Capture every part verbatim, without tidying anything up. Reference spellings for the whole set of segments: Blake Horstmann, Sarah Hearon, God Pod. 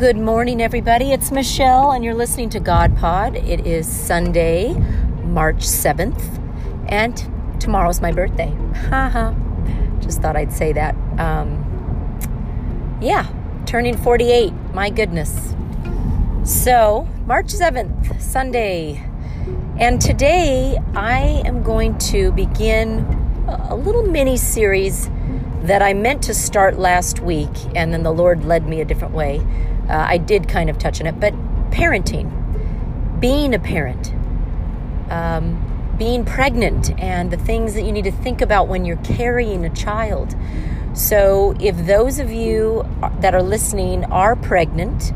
Good morning, everybody. It's Michelle, and you're listening to God Pod. It is Sunday, March seventh, and tomorrow's my birthday. Haha. Just thought I'd say that. Um, yeah, turning forty-eight. My goodness. So, March seventh, Sunday. And today, I am going to begin a little mini-series that I meant to start last week, and then the Lord led me a different way. Uh, I did kind of touch on it, but parenting, being a parent, um, being pregnant, and the things that you need to think about when you're carrying a child. So if those of you that are listening are pregnant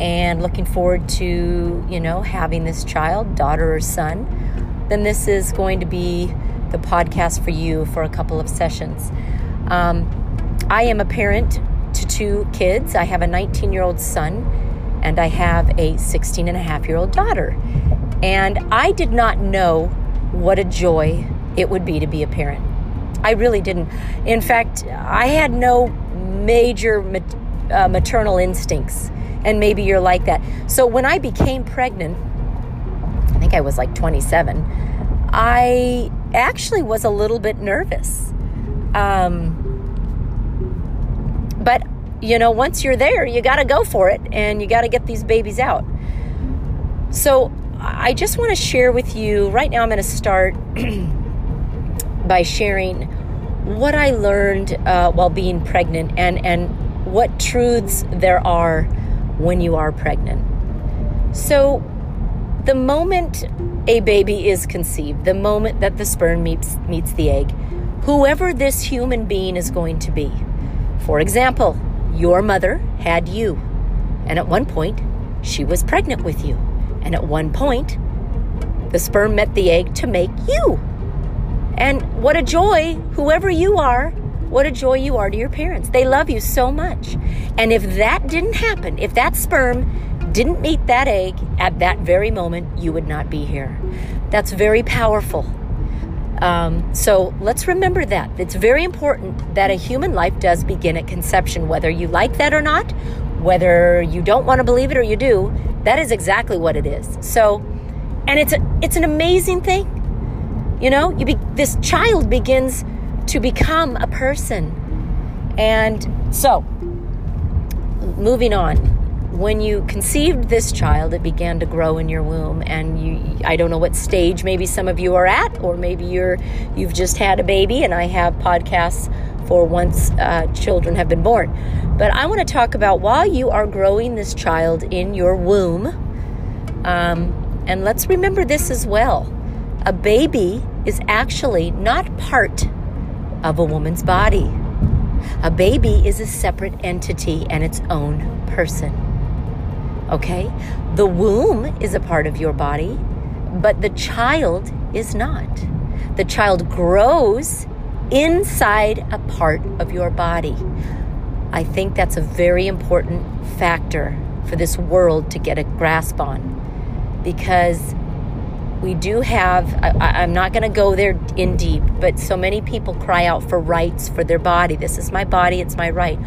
and looking forward to, you know, having this child, daughter or son, then this is going to be the podcast for you for a couple of sessions. Um, I am a parent to two kids. I have a nineteen-year-old son, and I have a sixteen-and-a-half-year-old daughter. And I did not know what a joy it would be to be a parent. I really didn't. In fact, I had no major mat- uh, maternal instincts, and maybe you're like that. So when I became pregnant, I think I was like twenty-seven, I actually was a little bit nervous. Um, but you know, once you're there, you got to go for it and you got to get these babies out. So I just want to share with you right now. I'm going to start by sharing what I learned, uh, while being pregnant and, and what truths there are when you are pregnant. So the moment a baby is conceived, the moment that the sperm meets, meets the egg, whoever this human being is going to be. For example, your mother had you, and at one point, she was pregnant with you. And at one point, the sperm met the egg to make you. And what a joy, whoever you are, what a joy you are to your parents. They love you so much. And if that didn't happen, if that sperm didn't meet that egg at that very moment, you would not be here. That's very powerful. Um, so let's remember that. It's very important that a human life does begin at conception, whether you like that or not, whether you don't want to believe it or you do, that is exactly what it is. So, and it's a, it's an amazing thing. You know, you be, this child begins to become a person. And so moving on, when you conceived this child, it began to grow in your womb, and you—I don't know what stage maybe some of you are at, or maybe you're—you've just had a baby. And I have podcasts for once uh, children have been born, but I want to talk about while you are growing this child in your womb, um, and let's remember this as well: a baby is actually not part of a woman's body. A baby is a separate entity and its own person. Okay? The womb is a part of your body, but the child is not. The child grows inside a part of your body. I think that's a very important factor for this world to get a grasp on, because we do have, I, I'm not going to go there in deep, but so many people cry out for rights for their body. This is my body, it's my right.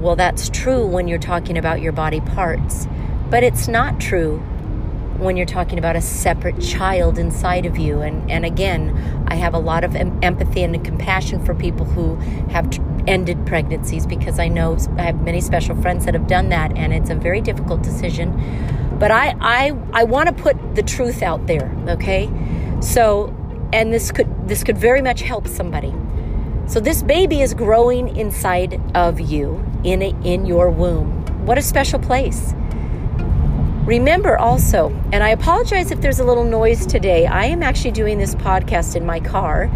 Well, that's true when you're talking about your body parts, but it's not true when you're talking about a separate child inside of you. And, and again, I have a lot of em- empathy and compassion for people who have tr- ended pregnancies, because I know I have many special friends that have done that, and it's a very difficult decision. But I, I, I want to put the truth out there, okay? So, and this could this could very much help somebody. So this baby is growing inside of you, in a, in your womb. What a special place. Remember also, and I apologize if there's a little noise today. I am actually doing this podcast in my car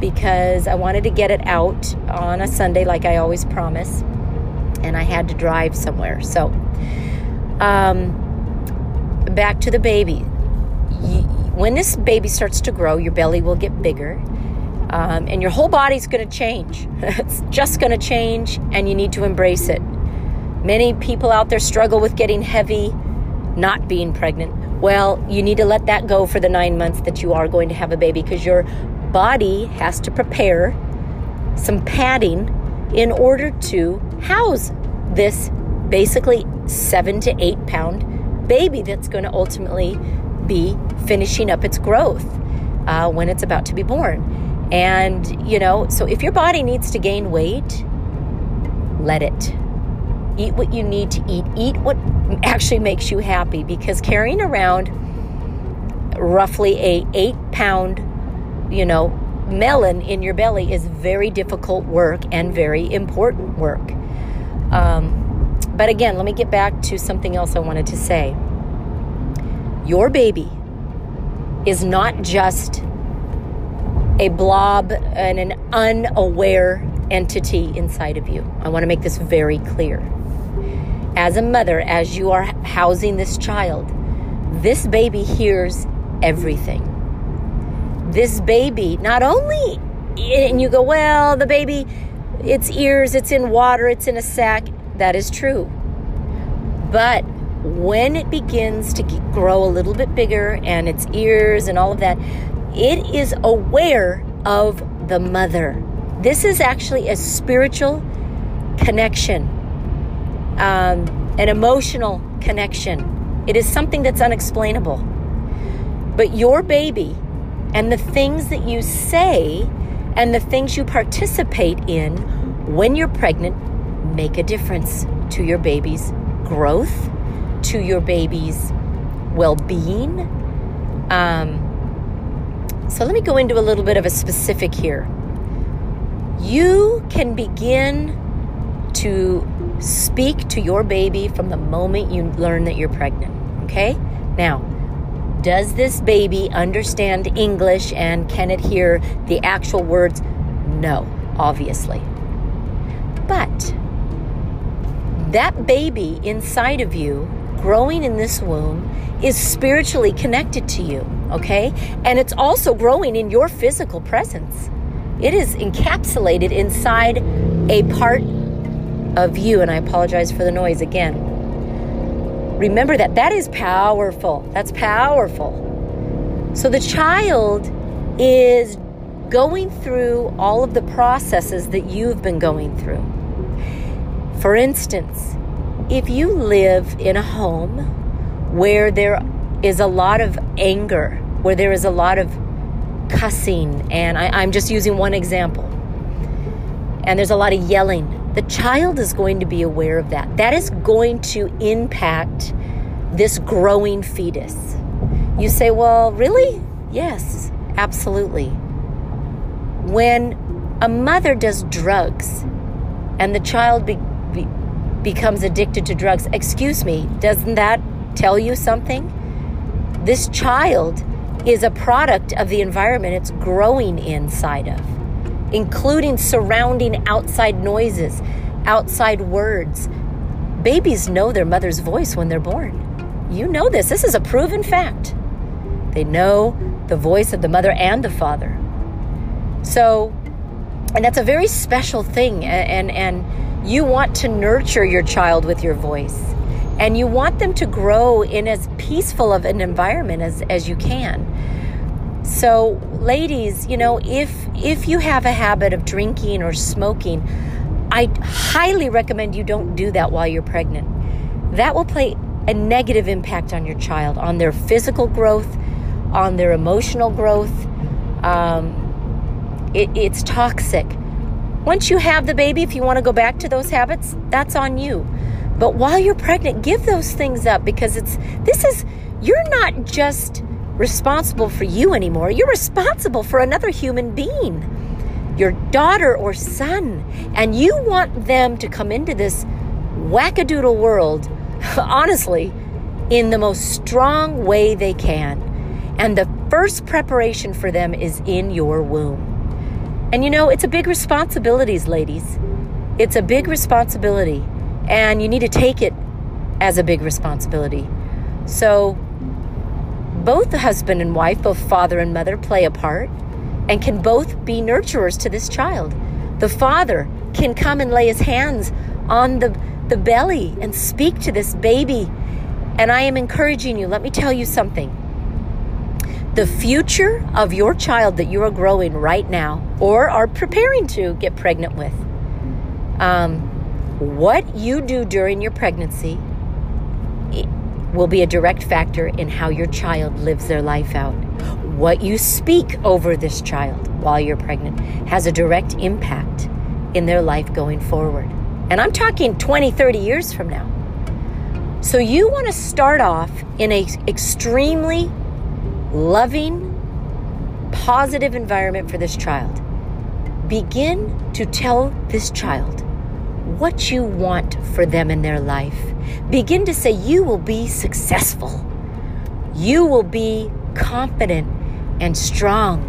because I wanted to get it out on a Sunday like I always promise, and I had to drive somewhere. So um, back to the baby. When this baby starts to grow, your belly will get bigger. Um, and your whole body's going to change. It's just going to change, and you need to embrace it. Many people out there struggle with getting heavy, not being pregnant. Well, you need to let that go for the nine months that you are going to have a baby, because your body has to prepare some padding in order to house this basically seven to eight pound baby that's going to ultimately be finishing up its growth uh, when it's about to be born. And, you know, so if your body needs to gain weight, let it. Eat what you need to eat. Eat what actually makes you happy, because carrying around roughly a eight pound, you know, melon in your belly is very difficult work and very important work. Um, but again, let me get back to something else I wanted to say. Your baby is not just a blob and an unaware entity inside of you. I want to make this very clear. As a mother, as you are housing this child, this baby hears everything. This baby, not only, and you go, well, the baby, its ears, it's in water, it's in a sack. That is true. But when it begins to grow a little bit bigger and its ears and all of that, it is aware of the mother. This is actually a spiritual connection, um, an emotional connection. It is something that's unexplainable. But your baby and the things that you say and the things you participate in when you're pregnant make a difference to your baby's growth, to your baby's well-being. Um, so let me go into a little bit of a specific here. You can begin to speak to your baby from the moment you learn that you're pregnant, okay? Now, does this baby understand English and can it hear the actual words? No, obviously. But that baby inside of you, growing in this womb, is spiritually connected to you, okay? And it's also growing in your physical presence. It is encapsulated inside a part of you. And I apologize for the noise again. Remember that. That is powerful. That's powerful. So the child is going through all of the processes that you've been going through. For instance, if you live in a home where there is a lot of anger, where there is a lot of cussing, and I, I'm just using one example, and there's a lot of yelling, the child is going to be aware of that. That is going to impact this growing fetus. You say, well, really? Yes, absolutely. When a mother does drugs and the child be, be, becomes addicted to drugs, excuse me, doesn't that tell you something? This child is a product of the environment it's growing inside of, including surrounding outside noises, outside words. Babies know their mother's voice when they're born. You know this. This is a proven fact. They know the voice of the mother and the father. So, and that's a very special thing, and, and and you want to nurture your child with your voice, and you want them to grow in as peaceful of an environment as, as you can. So, ladies, you know, if if you have a habit of drinking or smoking, I highly recommend you don't do that while you're pregnant. That will play a negative impact on your child, on their physical growth, on their emotional growth. Um, It, it's toxic. Once you have the baby, if you want to go back to those habits, that's on you. But while you're pregnant, give those things up, because it's this is you're not just responsible for you anymore. You're responsible for another human being, your daughter or son, and you want them to come into this wackadoodle world, honestly, in the most strong way they can. And the first preparation for them is in your womb. And you know, it's a big responsibility, ladies. It's a big responsibility. And you need to take it as a big responsibility. So both the husband and wife, both father and mother, play a part and can both be nurturers to this child. The father can come and lay his hands on the, the belly and speak to this baby. And I am encouraging you, let me tell you something. The future of your child that you are growing right now or are preparing to get pregnant with um, what you do during your pregnancy will be a direct factor in how your child lives their life out. What you speak over this child while you're pregnant has a direct impact in their life going forward. And I'm talking twenty, thirty years from now. So you want to start off in an extremely loving, positive environment for this child. Begin to tell this child what you want for them in their life. Begin to say, you will be successful. You will be confident and strong.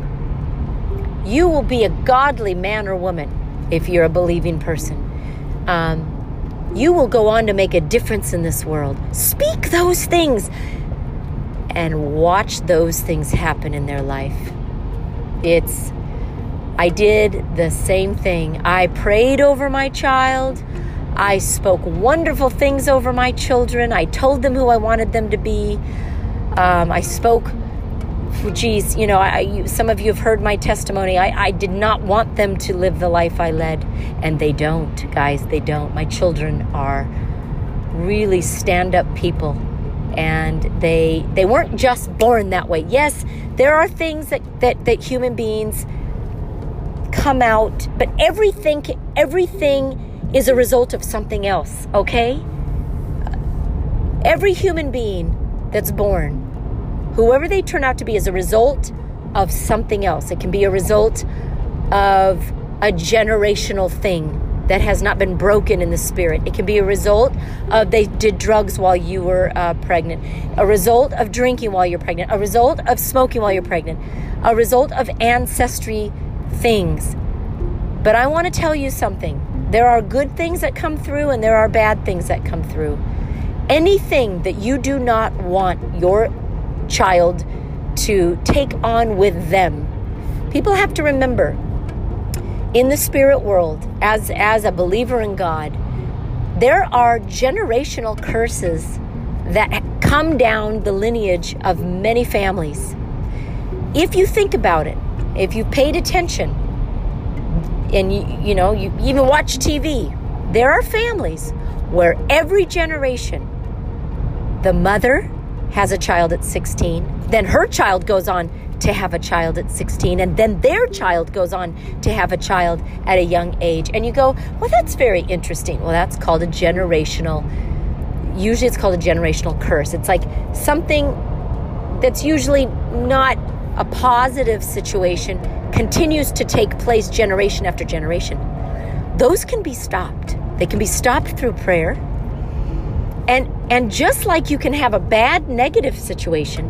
You will be a godly man or woman if you're a believing person. Um, you will go on to make a difference in this world. Speak those things and watch those things happen in their life. It's, I did the same thing. I prayed over my child. I spoke wonderful things over my children. I told them who I wanted them to be. Um, I spoke, geez, you know, I, you, some of you have heard my testimony. I, I did not want them to live the life I led. And they don't, guys, they don't. My children are really stand-up people. And they they weren't just born that way. Yes, there are things that, that, that human beings come out, but everything everything is a result of something else, okay? Every human being that's born, whoever they turn out to be, is a result of something else. It can be a result of a generational thing that has not been broken in the spirit. It can be a result of they did drugs while you were uh, pregnant, a result of drinking while you're pregnant, a result of smoking while you're pregnant, a result of ancestry things. But I want to tell you something. There are good things that come through and there are bad things that come through. Anything that you do not want your child to take on with them. People have to remember, in the spirit world, as, as a believer in God, there are generational curses that come down the lineage of many families. If you think about it, if you paid attention, and you, you know, you even watch T V, there are families where every generation, the mother has a child at sixteen, then her child goes on to have a child at sixteen, and then their child goes on to have a child at a young age. And you go, well, that's very interesting. Well, that's called a generational, usually it's called a generational curse. It's like something that's usually not a positive situation continues to take place generation after generation. Those can be stopped. They can be stopped through prayer. And, and just like you can have a bad negative situation,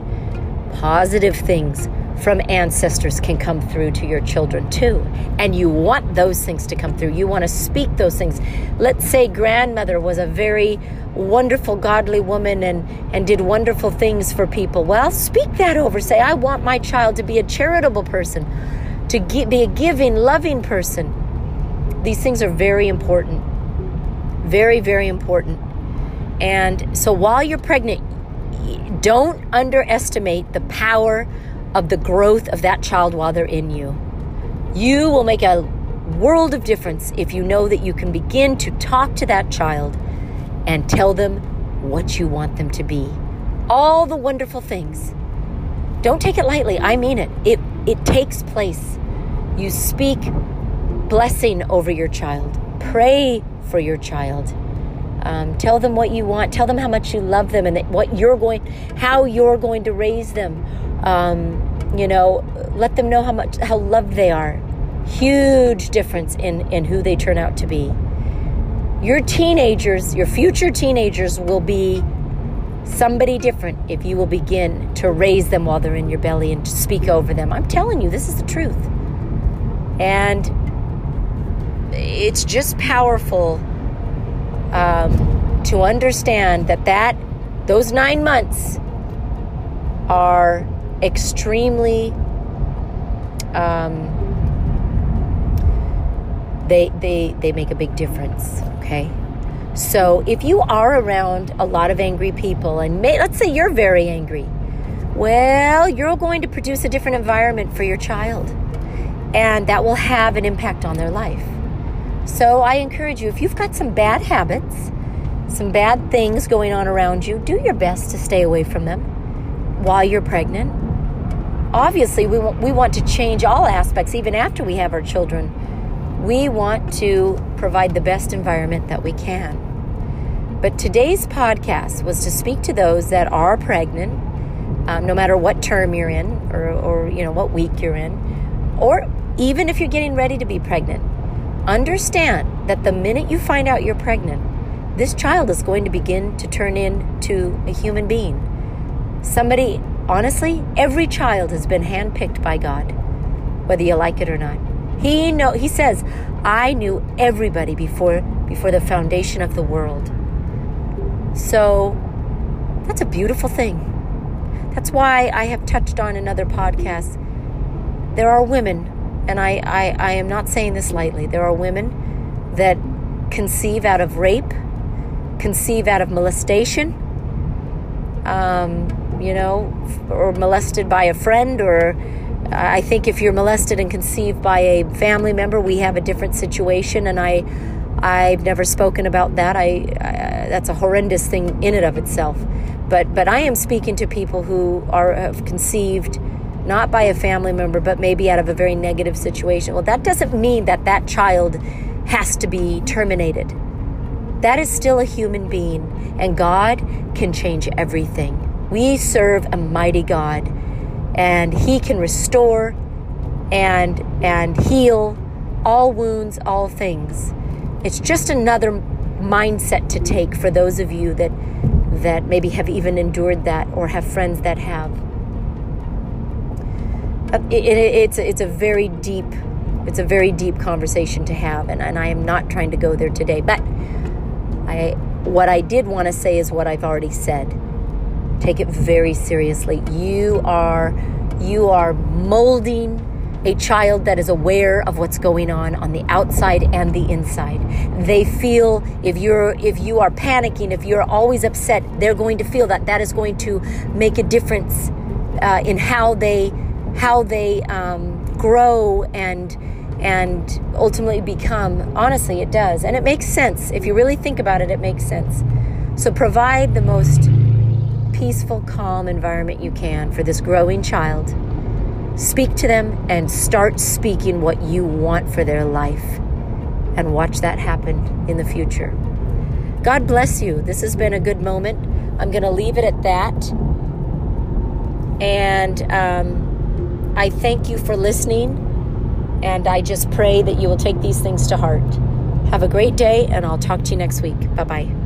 positive things from ancestors can come through to your children too. And you want those things to come through. You want to speak those things. Let's say grandmother was a very wonderful, godly woman and, and did wonderful things for people. Well, speak that over. Say, I want my child to be a charitable person, to gi- be a giving, loving person. These things are very important. Very, very important. And so while you're pregnant, don't underestimate the power of the growth of that child while they're in you. You will make a world of difference if you know that you can begin to talk to that child and tell them what you want them to be. All the wonderful things. Don't take it lightly. I mean it. It, it takes place. You speak blessing over your child. Pray for your child. Um, tell them what you want. Tell them how much you love them and that what you're going, how you're going to raise them. Um, you know, let them know how much, how loved they are. Huge difference in, in who they turn out to be. Your teenagers, your future teenagers, will be somebody different if you will begin to raise them while they're in your belly and to speak over them. I'm telling you, this is the truth. And it's just powerful. Um, to understand that, that those nine months are extremely, um, they, they, they make a big difference. Okay. So if you are around a lot of angry people and may, let's say you're very angry, well, you're going to produce a different environment for your child and that will have an impact on their life. So I encourage you, if you've got some bad habits, some bad things going on around you, do your best to stay away from them while you're pregnant. Obviously, we want, we want to change all aspects even after we have our children. We want to provide the best environment that we can. But today's podcast was to speak to those that are pregnant, um, no matter what term you're in or, or you know what week you're in, or even if you're getting ready to be pregnant. Understand that the minute you find out you're pregnant, this child is going to begin to turn into a human being. Somebody, honestly, every child has been handpicked by God, whether you like it or not. He know, He says, I knew everybody before before the foundation of the world. So that's a beautiful thing. That's why I have touched on another podcast. There are women, and I, I, I am not saying this lightly, there are women that conceive out of rape, conceive out of molestation, um, you know, or molested by a friend, or I think if you're molested and conceived by a family member, we have a different situation, and I, I've never spoken about that. I, I that's a horrendous thing in and of itself. But but I am speaking to people who are have conceived not by a family member, but maybe out of a very negative situation. Well, that doesn't mean that that child has to be terminated. That is still a human being, and God can change everything. We serve a mighty God. And He can restore and and heal all wounds, all things. It's just another mindset to take for those of you that that maybe have even endured that or have friends that have. It, it, it's it's a very deep it's a very deep conversation to have, and, and I am not trying to go there today. But I what I did want to say is what I've already said. Take it very seriously. You are you are molding a child that is aware of what's going on on the outside and the inside. They feel if you're if you are panicking, if you're always upset, they're going to feel that that is going to make a difference uh, in how they how they um, grow and and ultimately become. Honestly, it does, and it makes sense if you really think about it. It makes sense. So provide the most peaceful, calm environment you can for this growing child. Speak to them and start speaking what you want for their life, and watch that happen in the future. God bless you. This has been a good moment. I'm going to leave it at that. And um, I thank you for listening, and I just pray that you will take these things to heart. Have a great day, and I'll talk to you next week. Bye-bye.